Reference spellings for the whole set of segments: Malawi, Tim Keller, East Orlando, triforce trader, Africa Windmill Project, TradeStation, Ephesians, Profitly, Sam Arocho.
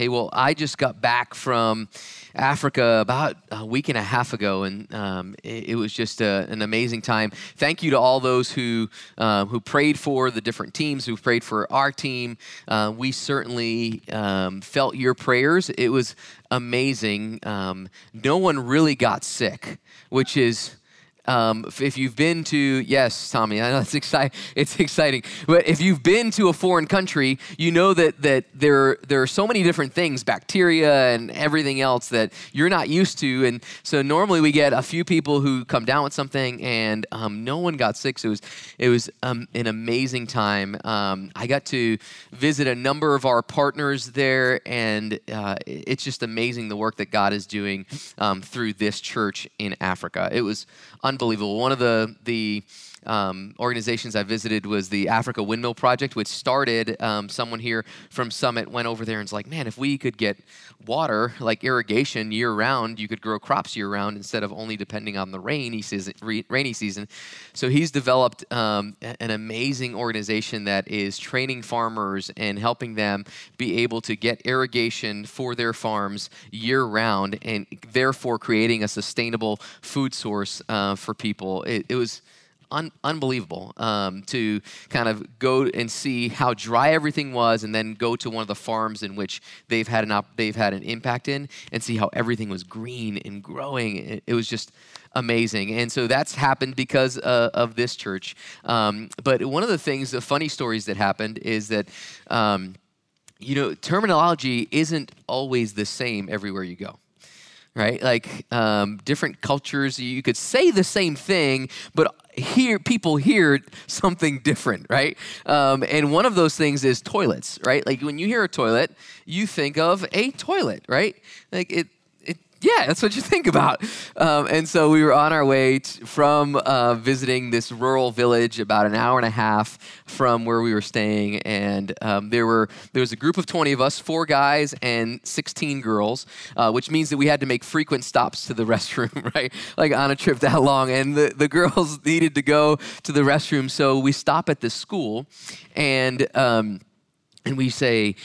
Hey, well, I just got back from Africa about a week and a half ago, and it was just an amazing time. Thank you to all those who prayed for the different teams, who prayed for our team. We certainly felt your prayers. It was amazing. No one really got sick, which is... if you've been to, yes, Tommy, I know it's exciting, but if you've been to a foreign country, you know that there are so many different things, bacteria and everything else that you're not used to. And so normally we get a few people who come down with something, and no one got sick. So it was an amazing time. I got to visit a number of our partners there, and it's just amazing the work that God is doing through this church in Africa. It was unbelievable. One of the organizations I visited was the Africa Windmill Project, which started, someone here from Summit went over there and was like, man, if we could get water, like irrigation year round, you could grow crops year round instead of only depending on the rainy season. So he's developed an amazing organization that is training farmers and helping them be able to get irrigation for their farms year round, and therefore creating a sustainable food source for people. It was unbelievable to kind of go and see how dry everything was, and then go to one of the farms in which they've had an impact in, and see how everything was green and growing. It was just amazing. And so that's happened because of this church. But one of the things, the funny stories that happened is that, terminology isn't always the same everywhere you go. Right? Like different cultures, you could say the same thing, but people hear something different, right? And one of those things is toilets, right? Like when you hear a toilet, you think of a toilet, right? Like yeah, that's what you think about. And so we were on our way from visiting this rural village about an hour and a half from where we were staying. And there was a group of 20 of us, 4 guys and 16 girls, which means that we had to make frequent stops to the restroom, right? Like on a trip that long. And the girls needed to go to the restroom. So we stop at this school, and we say,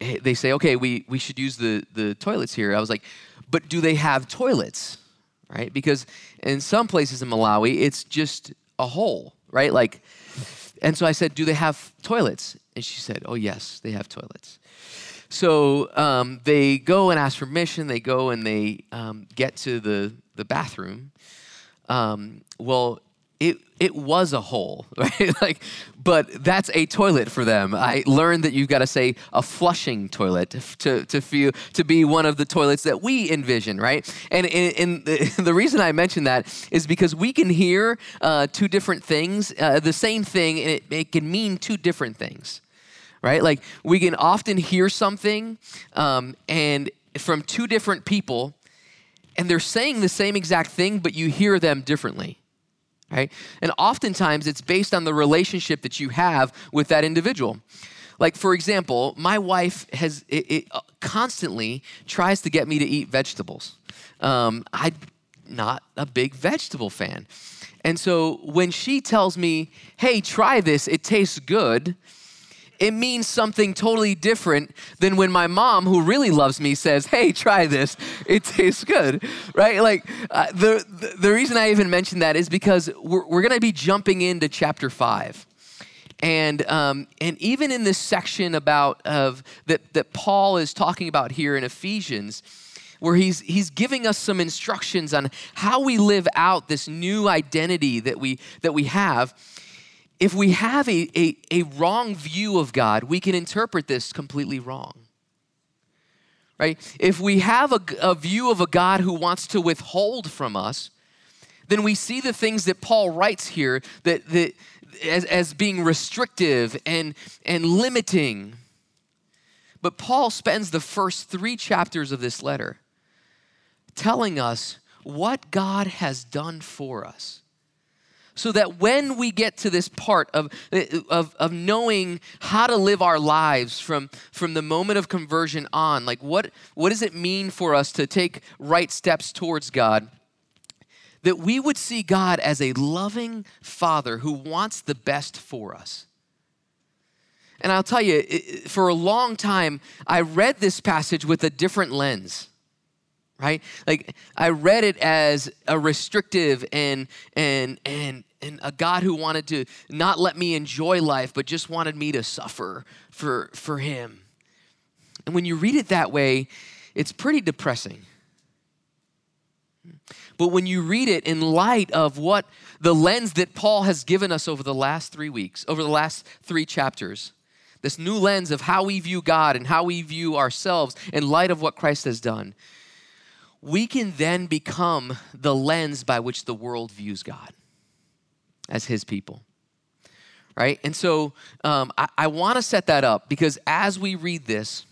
they say, okay, we should use the toilets here. I was like, but do they have toilets, right? Because in some places in Malawi, it's just a hole, right? Like, and so I said, do they have toilets? And she said, oh yes, they have toilets. So they go and ask permission. They go and they get to the bathroom. Well, it was a hole, right? Like, but that's a toilet for them. I learned that you've got to say a flushing toilet to be one of the toilets that we envision, right? And the reason I mention that is because we can hear two different things, the same thing, and it can mean two different things, right? Like we can often hear something and from two different people, and they're saying the same exact thing, but you hear them differently. Right? And oftentimes it's based on the relationship that you have with that individual. Like for example, my wife constantly tries to get me to eat vegetables. I'm not a big vegetable fan. And so when she tells me, hey, try this, it tastes good, it means something totally different than when my mom, who really loves me, says, hey, try this, it tastes good, right? Like the reason I even mentioned that is because we're gonna be jumping into chapter 5. And even in this section that Paul is talking about here in Ephesians, where he's giving us some instructions on how we live out this new identity that we have. If we have a wrong view of God, we can interpret this completely wrong, right? If we have a view of a God who wants to withhold from us, then we see the things that Paul writes here as being restrictive and limiting. But Paul spends the first 3 chapters of this letter telling us what God has done for us, so that when we get to this part of knowing how to live our lives from the moment of conversion on, like what does it mean for us to take right steps towards God, that we would see God as a loving Father who wants the best for us. And I'll tell you, for a long time, I read this passage with a different lens, right? Like I read it as a restrictive and a God who wanted to not let me enjoy life, but just wanted me to suffer for him. And when you read it that way, it's pretty depressing. But when you read it in light of what the lens that Paul has given us over the last 3 weeks, over the last 3 chapters, this new lens of how we view God and how we view ourselves in light of what Christ has done, we can then become the lens by which the world views God as his people, right? And so I want to set that up because as we read this,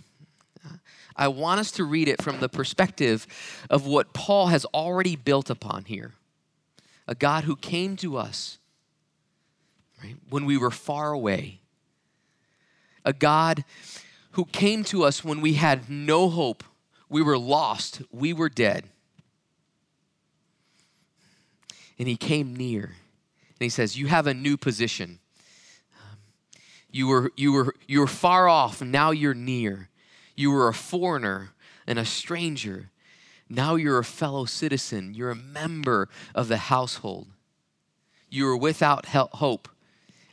I want us to read it from the perspective of what Paul has already built upon here. A God who came to us, right, when we were far away. A God who came to us when we had no hope, we were lost, we were dead. And he came near. And he says, you have a new position. You were far off, now you're near. You were a foreigner and a stranger. Now you're a fellow citizen. You're a member of the household. You were without hope.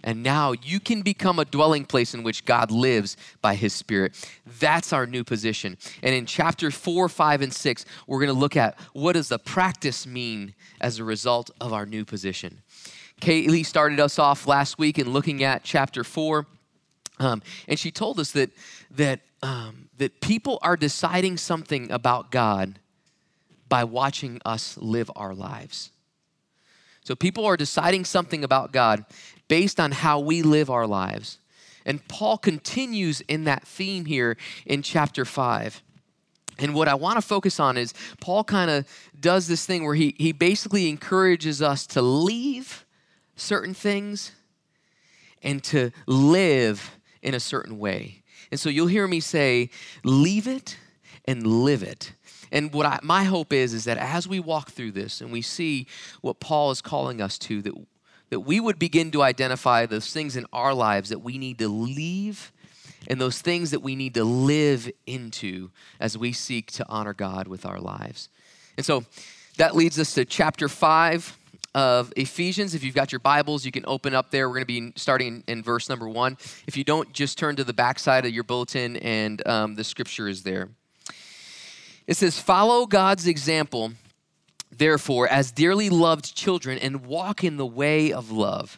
And now you can become a dwelling place in which God lives by his Spirit. That's our new position. And in chapter 4, 5, and 6, we're going to look at what does the practice mean as a result of our new position. Kaylee started us off last week in looking at chapter 4. And she told us that people are deciding something about God by watching us live our lives. So people are deciding something about God based on how we live our lives. And Paul continues in that theme here in chapter 5. And what I want to focus on is Paul kind of does this thing where he basically encourages us to leave certain things and to live in a certain way. And so you'll hear me say, leave it and live it. And what my hope is that as we walk through this and we see what Paul is calling us to, that we would begin to identify those things in our lives that we need to leave and those things that we need to live into as we seek to honor God with our lives. And so that leads us to chapter 5 of Ephesians. If you've got your Bibles, you can open up there. We're going to be starting in verse number 1. If you don't, just turn to the backside of your bulletin and the scripture is there. It says, follow God's example, therefore, as dearly loved children, and walk in the way of love,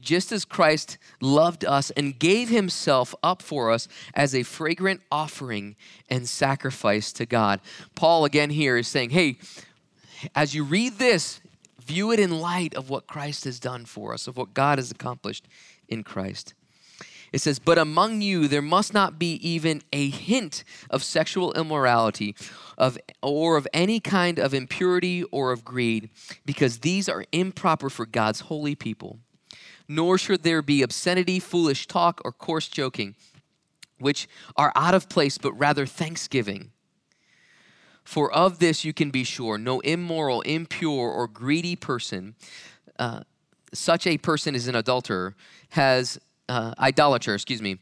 just as Christ loved us and gave himself up for us as a fragrant offering and sacrifice to God. Paul again here is saying, hey, as you read this, view it in light of what Christ has done for us, of what God has accomplished in Christ. It says, but among you there must not be even a hint of sexual immorality or of any kind of impurity or of greed, because these are improper for God's holy people. Nor should there be obscenity, foolish talk, or coarse joking, which are out of place, but rather thanksgiving. For of this you can be sure, no immoral, impure, or greedy person, such a person is an adulterer, has any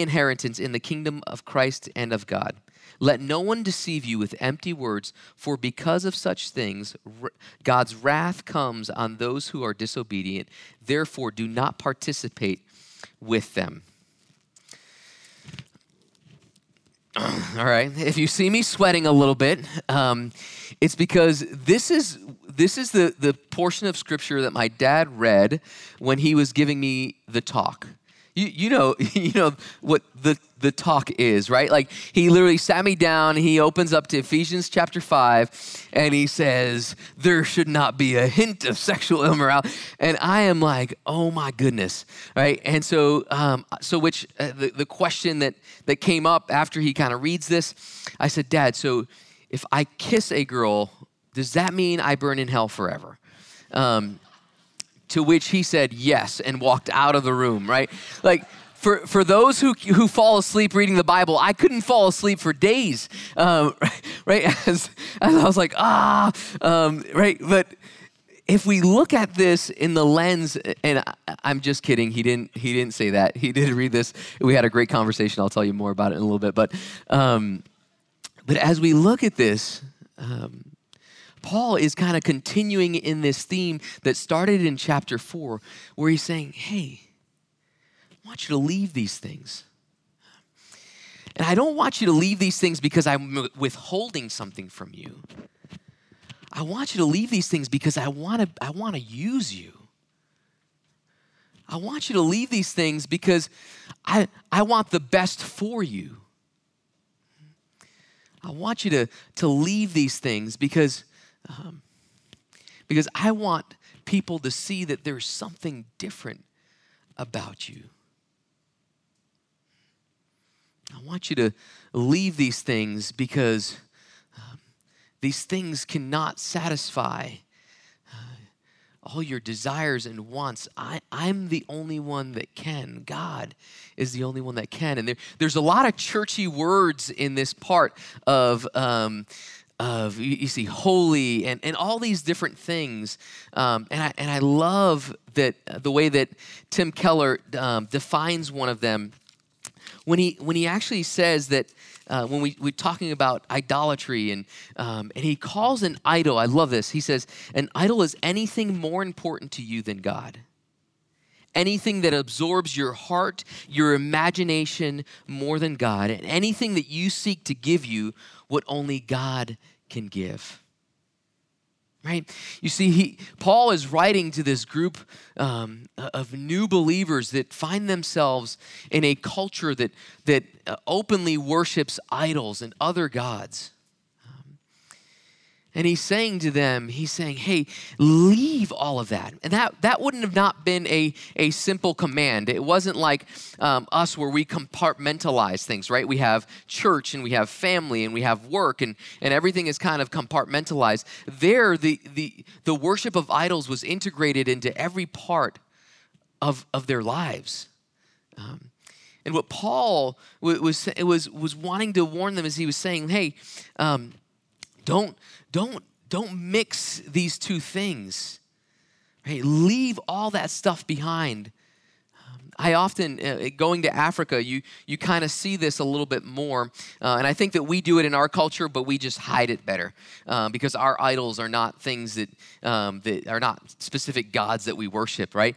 inheritance in the kingdom of Christ and of God. Let no one deceive you with empty words, for because of such things, God's wrath comes on those who are disobedient. Therefore, do not participate with them. All right. If you see me sweating a little bit, it's because this is the portion of scripture that my dad read when he was giving me the talk. You know what the talk is, right? Like he literally sat me down. He opens up to Ephesians chapter 5, and he says there should not be a hint of sexual immorality. And I am like, oh my goodness, right? And so, the question that came up after he kind of reads this, I said, Dad, so if I kiss a girl, does that mean I burn in hell forever? To which he said yes and walked out of the room, right? Like for those who fall asleep reading the Bible, I couldn't fall asleep for days, right? As I was like, right? But if we look at this in the lens, and I'm just kidding, he didn't say that. He did read this. We had a great conversation. I'll tell you more about it in a little bit. But as we look at this, Paul is kind of continuing in this theme that started in chapter 4, where he's saying, hey, I want you to leave these things. And I don't want you to leave these things because I'm withholding something from you. I want you to leave these things because I want to use you. I want you to leave these things because I want the best for you. I want you to leave these things because I want people to see that there's something different about you. I want you to leave these things because these things cannot satisfy all your desires and wants. I'm the only one that can. God is the only one that can. And there's a lot of churchy words in this part of you see, holy and all these different things. And I love that the way that Tim Keller defines one of them. When he actually says that when we're talking about idolatry and he calls an idol, I love this. He says, an idol is anything more important to you than God. Anything that absorbs your heart, your imagination more than God, and anything that you seek to give you what only God can give. Right? You see, Paul is writing to this group of new believers that find themselves in a culture that openly worships idols and other gods. And he's saying to them, hey, leave all of that. And that wouldn't have not been a simple command. It wasn't like us where we compartmentalize things, right? We have church and we have family and we have work and everything is kind of compartmentalized. There, the worship of idols was integrated into every part of their lives. And what Paul was wanting to warn them is he was saying, hey, Don't mix these two things, right? Leave all that stuff behind. I often, going to Africa, you kind of see this a little bit more. And I think that we do it in our culture, but we just hide it better because our idols are not things that are not specific gods that we worship, right?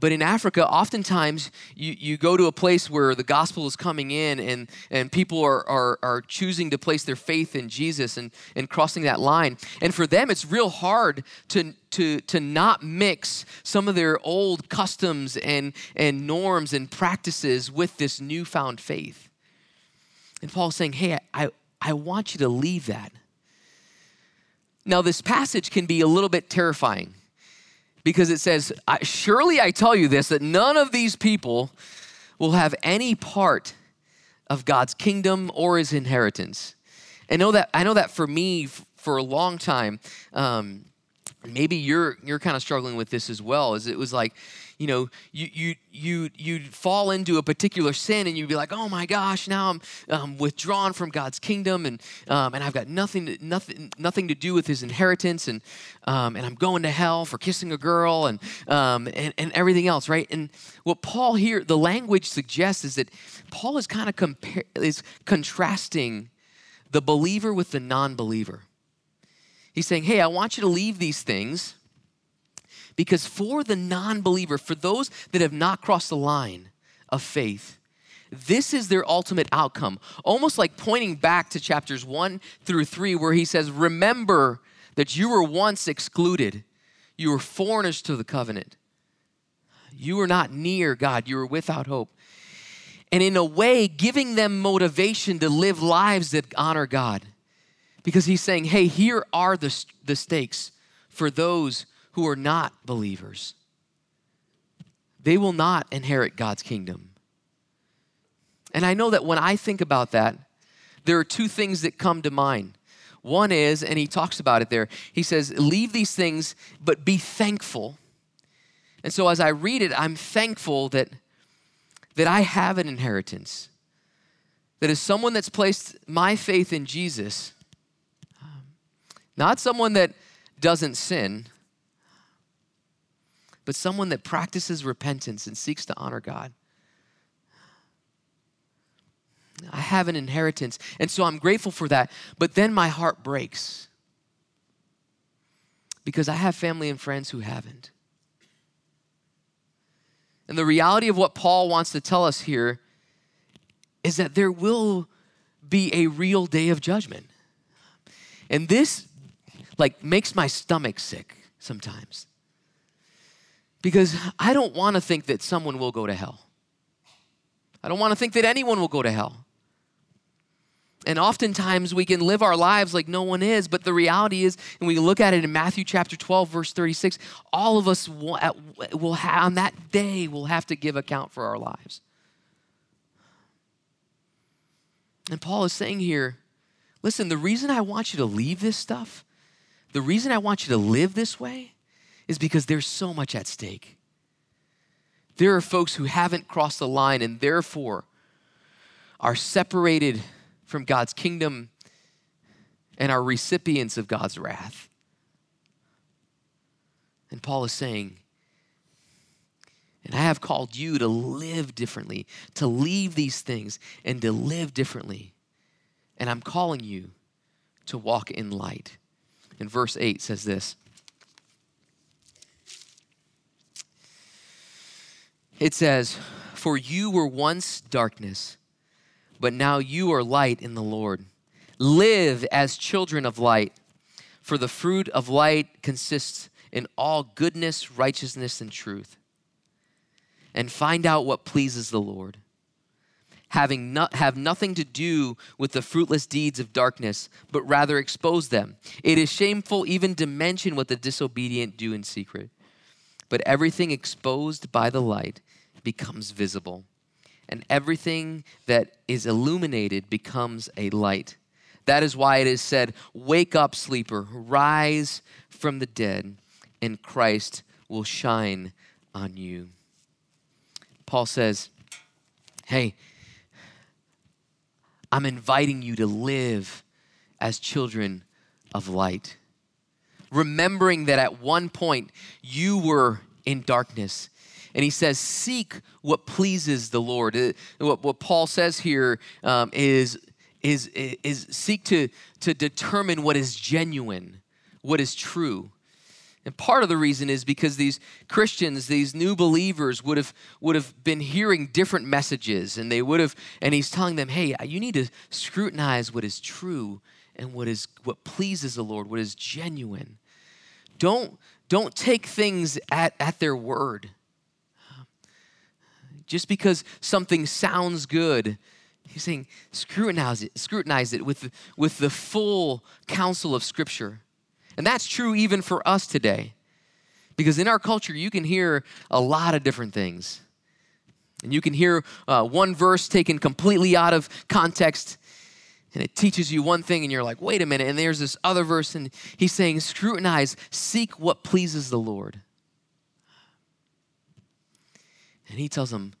But in Africa, oftentimes you go to a place where the gospel is coming in and people are choosing to place their faith in Jesus and crossing that line. And for them, it's real hard to not mix some of their old customs and norms and practices with this newfound faith. And Paul's saying, hey, I want you to leave that. Now, this passage can be a little bit terrifying, because it says, surely I tell you this, that none of these people will have any part of God's kingdom or his inheritance. And I know that for me, for a long time, maybe you're kind of struggling with this as well, is it was like, you know, you'd fall into a particular sin and you'd be like, oh my gosh, now I'm withdrawn from God's kingdom and I've got nothing to do with his inheritance and I'm going to hell for kissing a girl and everything else, right? And what Paul here, the language suggests is that Paul is kind of contrasting the believer with the non-believer. He's saying, hey, I want you to leave these things because for the non-believer, for those that have not crossed the line of faith, this is their ultimate outcome. Almost like pointing back to chapters 1 through 3 where he says, remember that you were once excluded. You were foreigners to the covenant. You were not near God. You were without hope. And in a way, giving them motivation to live lives that honor God. Because he's saying, hey, here are the stakes for those who are not believers. They will not inherit God's kingdom. And I know that when I think about that, there are two things that come to mind. One is, and he talks about it there, he says, leave these things, but be thankful. And so as I read it, I'm thankful that I have an inheritance. That as someone that's placed my faith in Jesus, not someone that doesn't sin, but someone that practices repentance and seeks to honor God. I have an inheritance, and so I'm grateful for that, but then my heart breaks because I have family and friends who haven't. And the reality of what Paul wants to tell us here is that there will be a real day of judgment. And this makes my stomach sick sometimes, because I don't want to think that someone will go to hell. I don't want to think that anyone will go to hell. And oftentimes we can live our lives like no one is, but the reality is, and we look at it in Matthew chapter 12, verse 36, all of us on that day will have to give account for our lives. And Paul is saying here, listen, the reason I want you to leave this stuff, the reason I want you to live this way is because there's so much at stake. There are folks who haven't crossed the line and therefore are separated from God's kingdom and are recipients of God's wrath. And Paul is saying, and I have called you to live differently, to leave these things and to live differently. And I'm calling you to walk in light. And verse 8 says this. It says, "For you were once darkness, but now you are light in the Lord. Live as children of light, for the fruit of light consists in all goodness, righteousness, and truth. And find out what pleases the Lord. Have nothing to do with the fruitless deeds of darkness, but rather expose them. It is shameful even to mention what the disobedient do in secret. But everything exposed by the light becomes visible, and everything that is illuminated becomes a light. That is why it is said, 'Wake up, sleeper, rise from the dead, and Christ will shine on you.'" Paul says, hey, I'm inviting you to live as children of light, remembering that at one point you were in darkness. And he says, seek what pleases the Lord. What Paul says here is seek to determine what is genuine, what is true. And part of the reason is because these Christians, these new believers would have been hearing different messages, and he's telling them, hey, you need to scrutinize what is true and what pleases the Lord, what is genuine. Don't take things at their word. Just because something sounds good, he's saying scrutinize it with the full counsel of Scripture. And that's true even for us today, because in our culture, you can hear a lot of different things. And you can hear one verse taken completely out of context, and it teaches you one thing, and you're like, wait a minute, and there's this other verse, and he's saying, scrutinize, seek what pleases the Lord. And he tells them,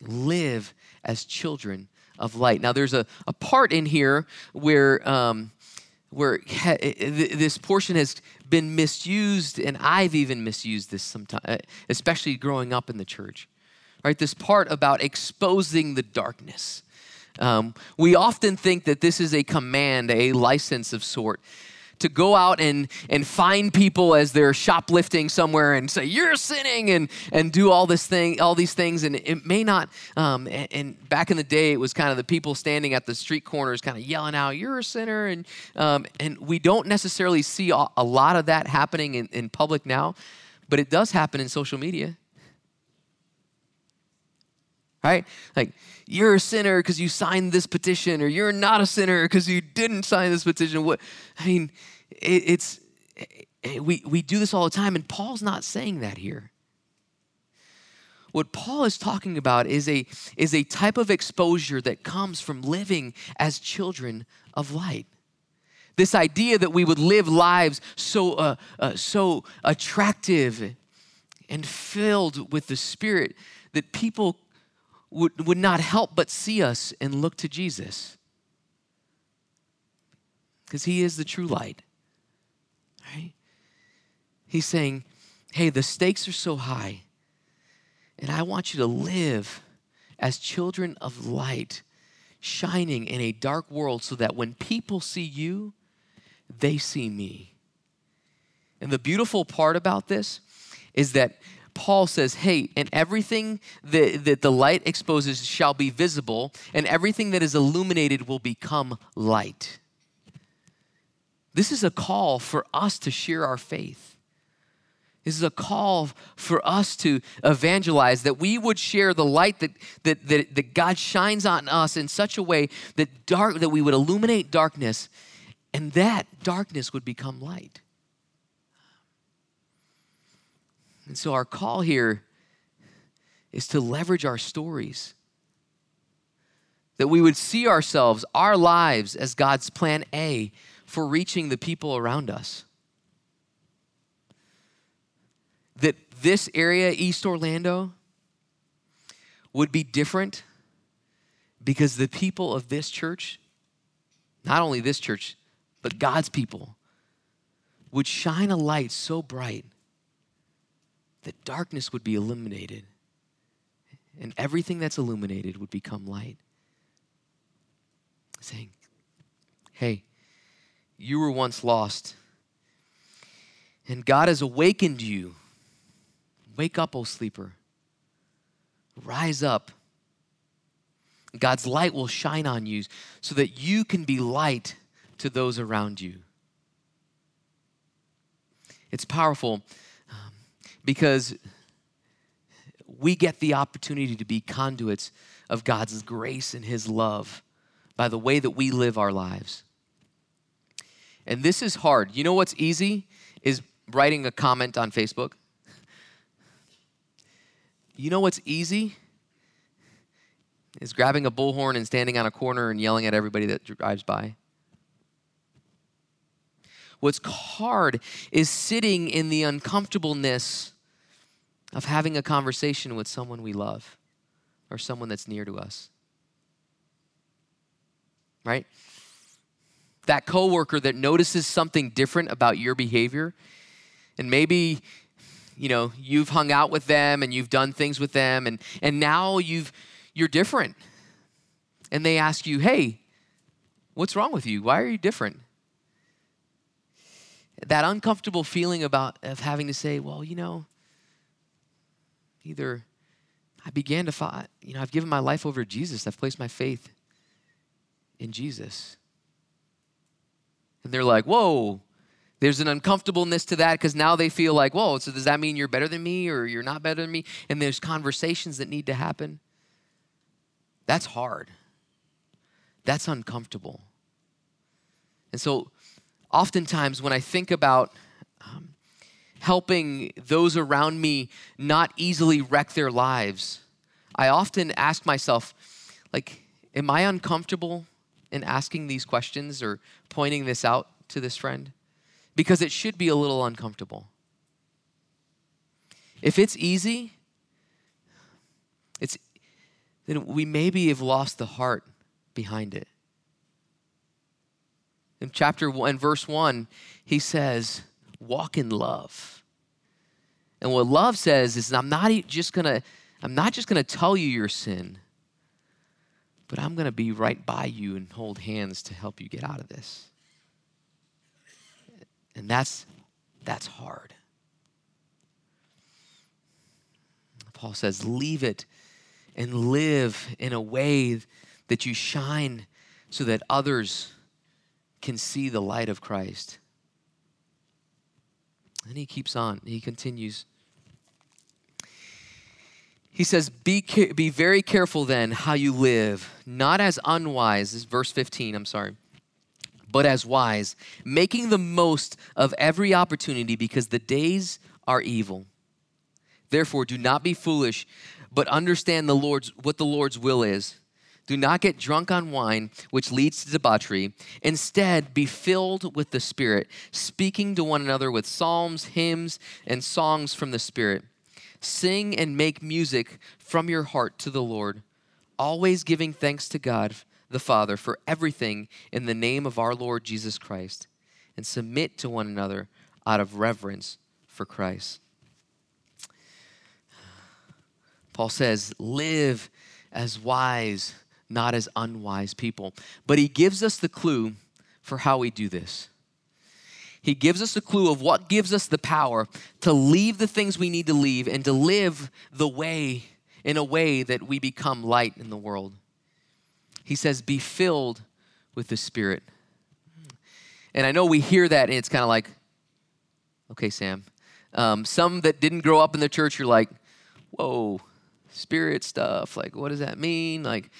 live as children of light. Now, there's a part in here where this portion has been misused, and I've even misused this sometimes, especially growing up in the church, right? This part about exposing the darkness. We often think that this is a command, a license of sort, to go out and find people as they're shoplifting somewhere and say, you're sinning, and do all these things. And it may not, and back in the day, it was kind of the people standing at the street corners kind of yelling out, you're a sinner. And we don't necessarily see a lot of that happening in public now, but it does happen in social media. Right? You're a sinner because you signed this petition, or you're not a sinner because you didn't sign this petition. We do this all the time, and Paul's not saying that here. What Paul is talking about is a type of exposure that comes from living as children of light. This idea that we would live lives so attractive and filled with the Spirit that people would not help but see us and look to Jesus, because he is the true light, right? He's saying, hey, the stakes are so high, and I want you to live as children of light, shining in a dark world so that when people see you, they see me. And the beautiful part about this is that Paul says, hey, and everything that the light exposes shall be visible, and everything that is illuminated will become light. This is a call for us to share our faith. This is a call for us to evangelize, that we would share the light that God shines on us in such a way that we would illuminate darkness, and that darkness would become light. And so our call here is to leverage our stories, that we would see ourselves, our lives, as God's plan A for reaching the people around us. That this area, East Orlando, would be different because the people of this church, not only this church, but God's people, would shine a light so bright that darkness would be illuminated, and everything that's illuminated would become light. Saying, hey, you were once lost, and God has awakened you. Wake up, O sleeper. Rise up. God's light will shine on you so that you can be light to those around you. It's powerful. Because we get the opportunity to be conduits of God's grace and his love by the way that we live our lives. And this is hard. You know what's easy is writing a comment on Facebook. You know what's easy is grabbing a bullhorn and standing on a corner and yelling at everybody that drives by. What's hard is sitting in the uncomfortableness of having a conversation with someone we love or someone that's near to us, right? That coworker that notices something different about your behavior, and maybe, you know, you've hung out with them and you've done things with them, and now you're different. And they ask you, hey, what's wrong with you? Why are you different? That uncomfortable feeling of having to say, well, you know, either I began to fight, you know, I've given my life over to Jesus. I've placed my faith in Jesus. And they're like, whoa, there's an uncomfortableness to that because now they feel like, whoa, so does that mean you're better than me or you're not better than me? And there's conversations that need to happen. That's hard. That's uncomfortable. And so oftentimes when I think about helping those around me not easily wreck their lives, I often ask myself, like, am I uncomfortable in asking these questions or pointing this out to this friend? Because it should be a little uncomfortable. If it's easy, then we maybe have lost the heart behind it. In chapter 1, verse 1, he says, walk in love. And what love says is, I'm not just going to tell you your sin, but I'm going to be right by you and hold hands to help you get out of this. And that's hard. Paul says, leave it and live in a way that you shine so that others can see the light of Christ. And he keeps on. He continues. He says, be very careful then how you live, not as unwise, this is verse 15, but as wise, making the most of every opportunity because the days are evil. Therefore, do not be foolish, but understand what the Lord's will is. Do not get drunk on wine, which leads to debauchery. Instead, be filled with the Spirit, speaking to one another with psalms, hymns, and songs from the Spirit. Sing and make music from your heart to the Lord, always giving thanks to God the Father for everything in the name of our Lord Jesus Christ, and submit to one another out of reverence for Christ. Paul says, live as wise, not as unwise people. But he gives us the clue for how we do this. He gives us a clue of what gives us the power to leave the things we need to leave and to live the way, in a way that we become light in the world. He says, be filled with the Spirit. And I know we hear that and it's kind of like, okay, Sam. Some that didn't grow up in the church, you're like, whoa, Spirit stuff. Like, what does that mean? Like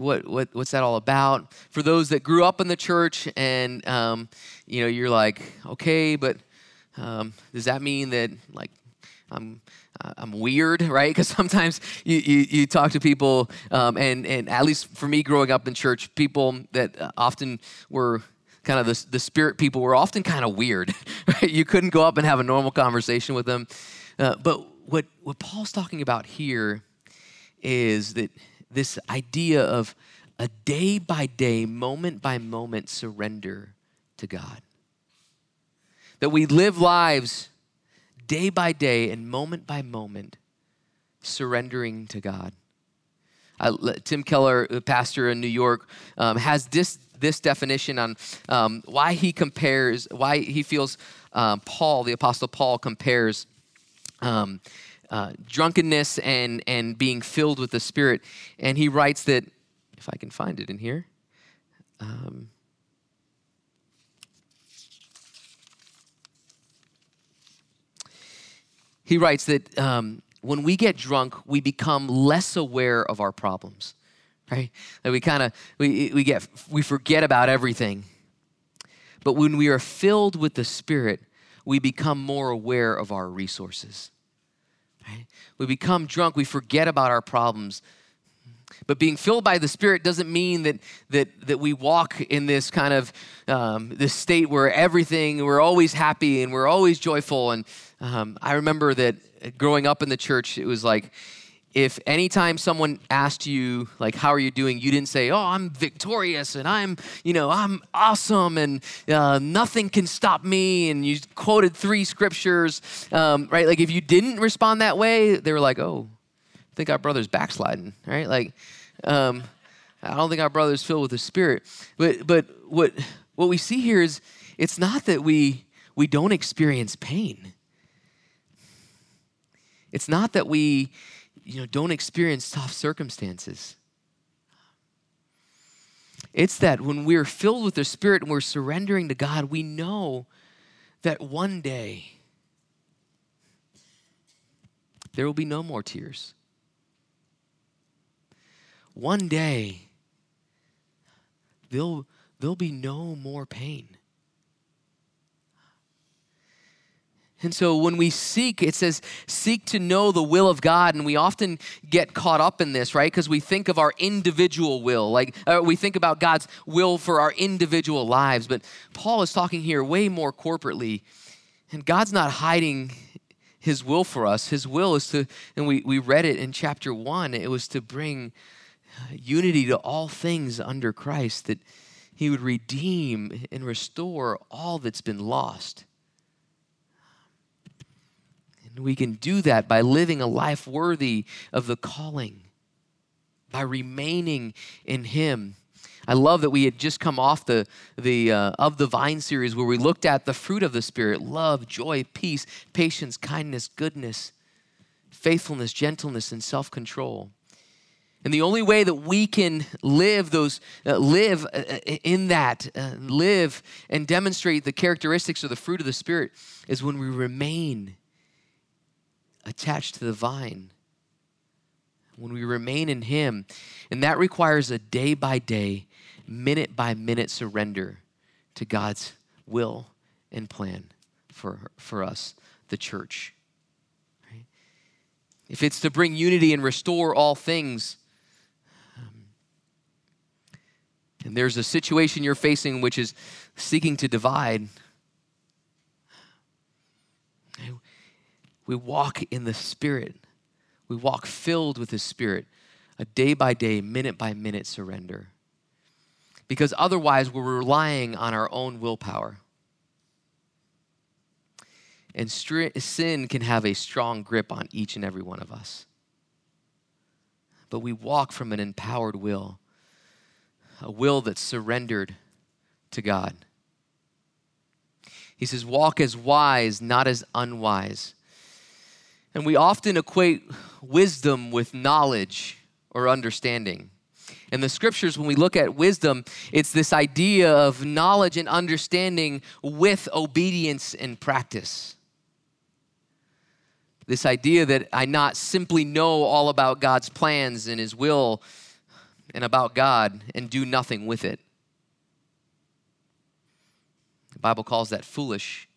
what's that all about? For those that grew up in the church and, you're like, okay, but does that mean that like I'm weird, right? Because sometimes you talk to people and at least for me growing up in church, people that often were kind of the Spirit people were often kind of weird, right? You couldn't go up and have a normal conversation with them. But what Paul's talking about here is that this idea of a day-by-day, moment-by-moment surrender to God. That we live lives day-by-day and moment-by-moment surrendering to God. Tim Keller, a pastor in New York, has this definition on why he feels Paul, the Apostle Paul, compares drunkenness and being filled with the Spirit. And he writes that, if I can find it in here, he writes that when we get drunk, we become less aware of our problems, right? That we forget about everything. But when we are filled with the Spirit, we become more aware of our resources. We become drunk, we forget about our problems. But being filled by the Spirit doesn't mean that we walk in this kind of this state where we're always happy and we're always joyful. And I remember that growing up in the church, it was like, if anytime someone asked you, like, how are you doing? You didn't say, oh, I'm victorious and I'm awesome and nothing can stop me. And you quoted 3 scriptures, right? Like if you didn't respond that way, they were like, oh, I think our brother's backsliding, right? Like, I don't think our brother's filled with the Spirit. But what we see here is it's not that we don't experience pain. It's not that we don't experience tough circumstances. It's that when we're filled with the Spirit and we're surrendering to God, we know that one day there will be no more tears. One day there'll be no more pain. And so when we seek, it says, seek to know the will of God. And we often get caught up in this, right? Because we think of our individual will. Like we think about God's will for our individual lives. But Paul is talking here way more corporately. And God's not hiding his will for us. His will is to, and we read it in chapter 1, it was to bring unity to all things under Christ, that he would redeem and restore all that's been lost. We can do that by living a life worthy of the calling, by remaining in him. I love that we had just come off the Of the Vine series where we looked at the fruit of the Spirit: love, joy, peace, patience, kindness, goodness, faithfulness, gentleness, and self-control. And the only way that we can live those, live and demonstrate the characteristics of the fruit of the Spirit is when we remain attached to the vine, when we remain in him. And that requires a day-by-day, minute-by-minute surrender to God's will and plan for us, the church. Right? If it's to bring unity and restore all things, and there's a situation you're facing which is seeking to divide, we walk in the Spirit. We walk filled with the Spirit, a day-by-day, minute-by-minute surrender. Because otherwise, we're relying on our own willpower. And sin can have a strong grip on each and every one of us. but we walk from an empowered will, a will that's surrendered to God. He says, walk as wise, not as unwise. And we often equate wisdom with knowledge or understanding. In the scriptures, when we look at wisdom, it's this idea of knowledge and understanding with obedience and practice. This idea that I not simply know all about God's plans and his will and about God and do nothing with it. The Bible calls that foolishness.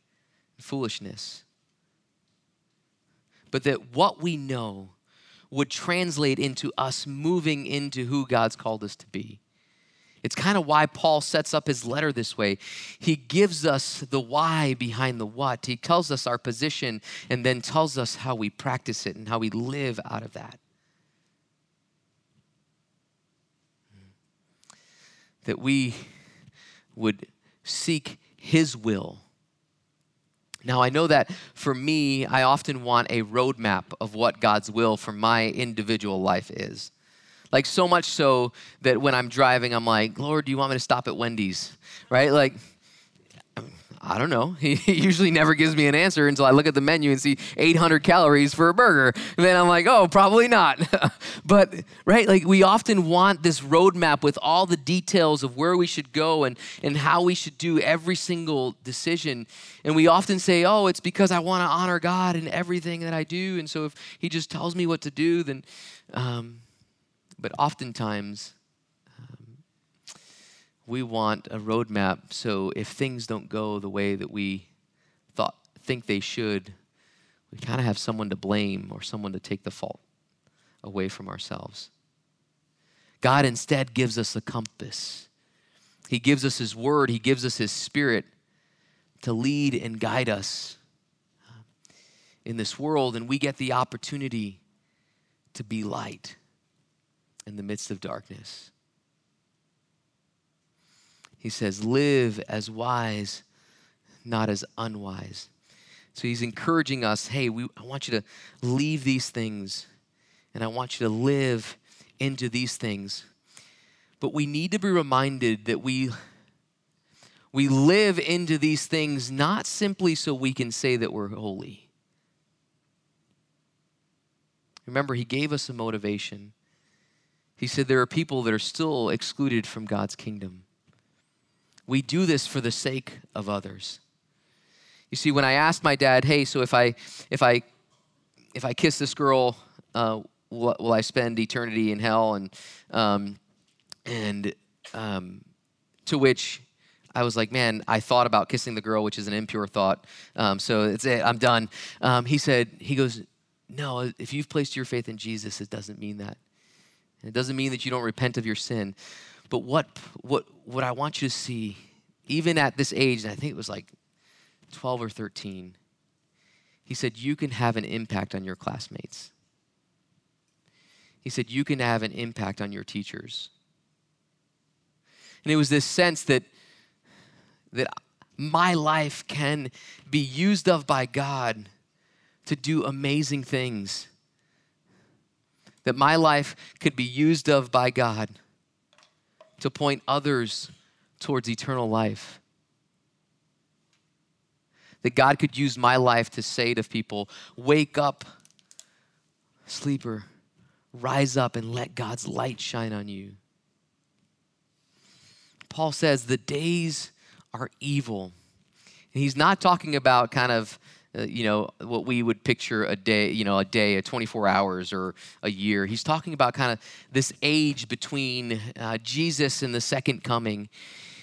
But that what we know would translate into us moving into who God's called us to be. It's kind of why Paul sets up his letter this way. He gives us the why behind the what. He tells us our position and then tells us how we practice it and how we live out of that. That we would seek his will. Now, I know that for me, I often want a roadmap of what God's will for my individual life is. Like so much so that when I'm driving, I'm like, Lord, do you want me to stop at Wendy's? Right? Like, I don't know. He usually never gives me an answer until I look at the menu and see 800 calories for a burger. And then I'm like, oh, probably not. But, right? Like we often want this roadmap with all the details of where we should go and how we should do every single decision. And we often say, oh, it's because I want to honor God in everything that I do. And so if he just tells me what to do, then, but oftentimes, we want a roadmap, so if things don't go the way that we think they should, we kind of have someone to blame or someone to take the fault away from ourselves. God instead gives us a compass. He gives us his word. He gives us his spirit to lead and guide us in this world, and we get the opportunity to be light in the midst of darkness. He says, live as wise, not as unwise. So he's encouraging us, hey, I want you to leave these things, and I want you to live into these things. But we need to be reminded that we live into these things not simply so we can say that we're holy. Remember, he gave us a motivation. He said there are people that are still excluded from God's kingdom. We do this for the sake of others. You see, when I asked my dad, "Hey, so if I kiss this girl, will I spend eternity in hell?" and to which I was like, "Man, I thought about kissing the girl, which is an impure thought. So it's it. I'm done." He goes, "No, if you've placed your faith in Jesus, it doesn't mean that. And it doesn't mean that you don't repent of your sin." But what I want you to see, even at this age, and I think it was like 12 or 13, he said, you can have an impact on your classmates. He said, you can have an impact on your teachers. And it was this sense that my life can be used of by God to do amazing things. That my life could be used of by God to point others towards eternal life. That God could use my life to say to people, wake up, sleeper, rise up and let God's light shine on you. Paul says the days are evil. And he's not talking about kind of, what we would picture a day, 24 hours or a year. He's talking about kind of this age between Jesus and the second coming.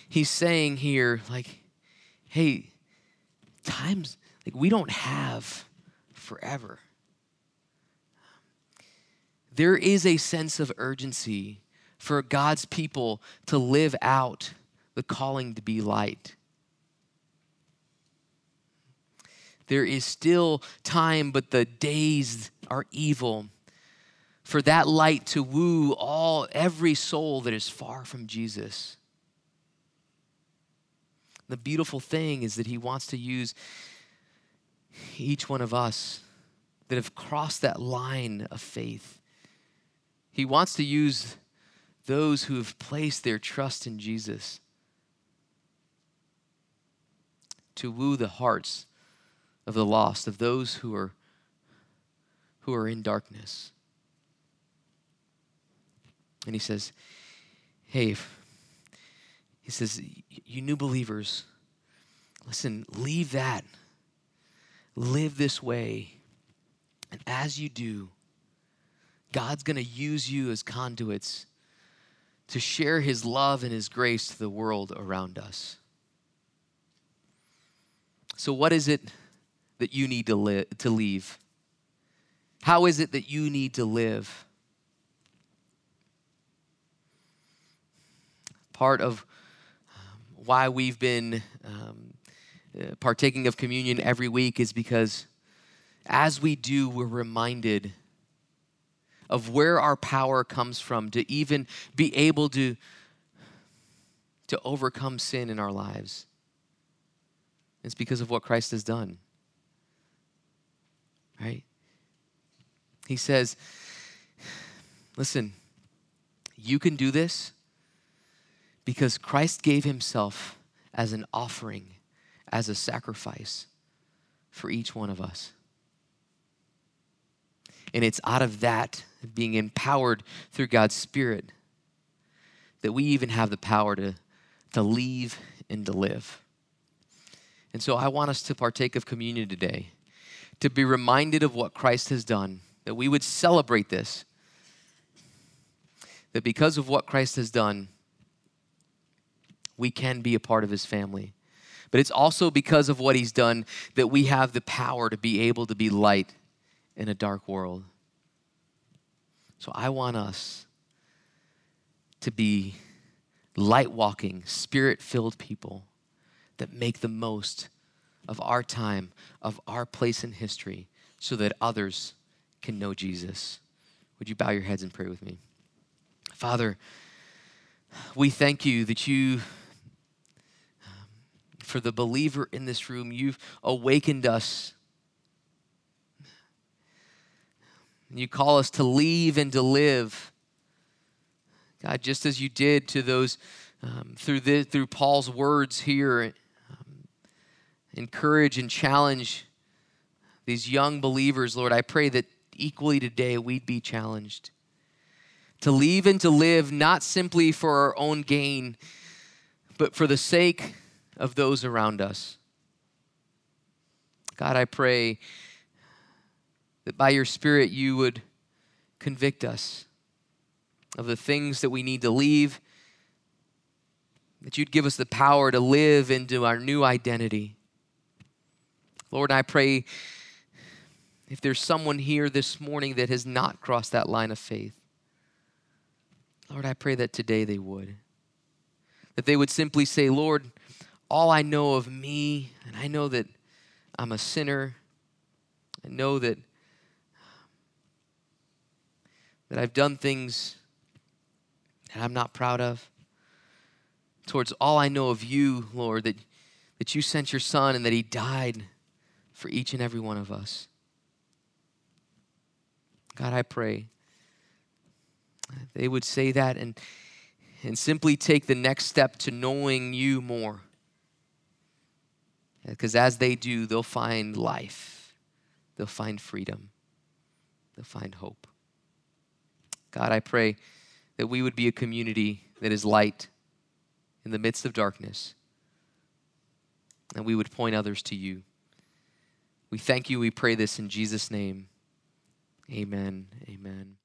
He's saying here, like, hey, times, like we don't have forever. There is a sense of urgency for God's people to live out the calling to be light. There is still time, but the days are evil. For that light to woo every soul that is far from Jesus. The beautiful thing is that he wants to use each one of us that have crossed that line of faith. He wants to use those who have placed their trust in Jesus to woo the hearts of the lost, of those who are in darkness. And he says, hey, he says, you new believers, listen, leave that. Live this way. And as you do, God's going to use you as conduits to share his love and his grace to the world around us. So what is it that you need to leave? How is it that you need to live? Part of why we've been partaking of communion every week is because as we do, we're reminded of where our power comes from to even be able to overcome sin in our lives. It's because of what Christ has done, right? He says, listen, you can do this because Christ gave himself as an offering, as a sacrifice for each one of us. And it's out of that, being empowered through God's Spirit, that we even have the power to leave and to live. And so I want us to partake of communion today, to be reminded of what Christ has done, that we would celebrate this, that because of what Christ has done, we can be a part of his family. But it's also because of what he's done that we have the power to be able to be light in a dark world. So I want us to be light-walking, spirit-filled people that make the most of our time, of our place in history, so that others can know Jesus. Would you bow your heads and pray with me? Father, we thank you that you, for the believer in this room, you've awakened us. You call us to leave and to live. God, just as you did to those, through Paul's words here, encourage and challenge these young believers, Lord, I pray that equally today we'd be challenged to leave and to live, not simply for our own gain, but for the sake of those around us. God, I pray that by your Spirit you would convict us of the things that we need to leave, that you'd give us the power to live into our new identity. Lord, I pray if there's someone here this morning that has not crossed that line of faith, Lord, I pray that today they would. That they would simply say, Lord, all I know of me, and I know that I'm a sinner. I know that I've done things that I'm not proud of. Towards all I know of you, Lord, that you sent your Son and that he died for each and every one of us. God, I pray they would say that and simply take the next step to knowing you more. Because as they do, they'll find life. They'll find freedom. They'll find hope. God, I pray that we would be a community that is light in the midst of darkness, and we would point others to you. We thank you. We pray this in Jesus' name. Amen. Amen.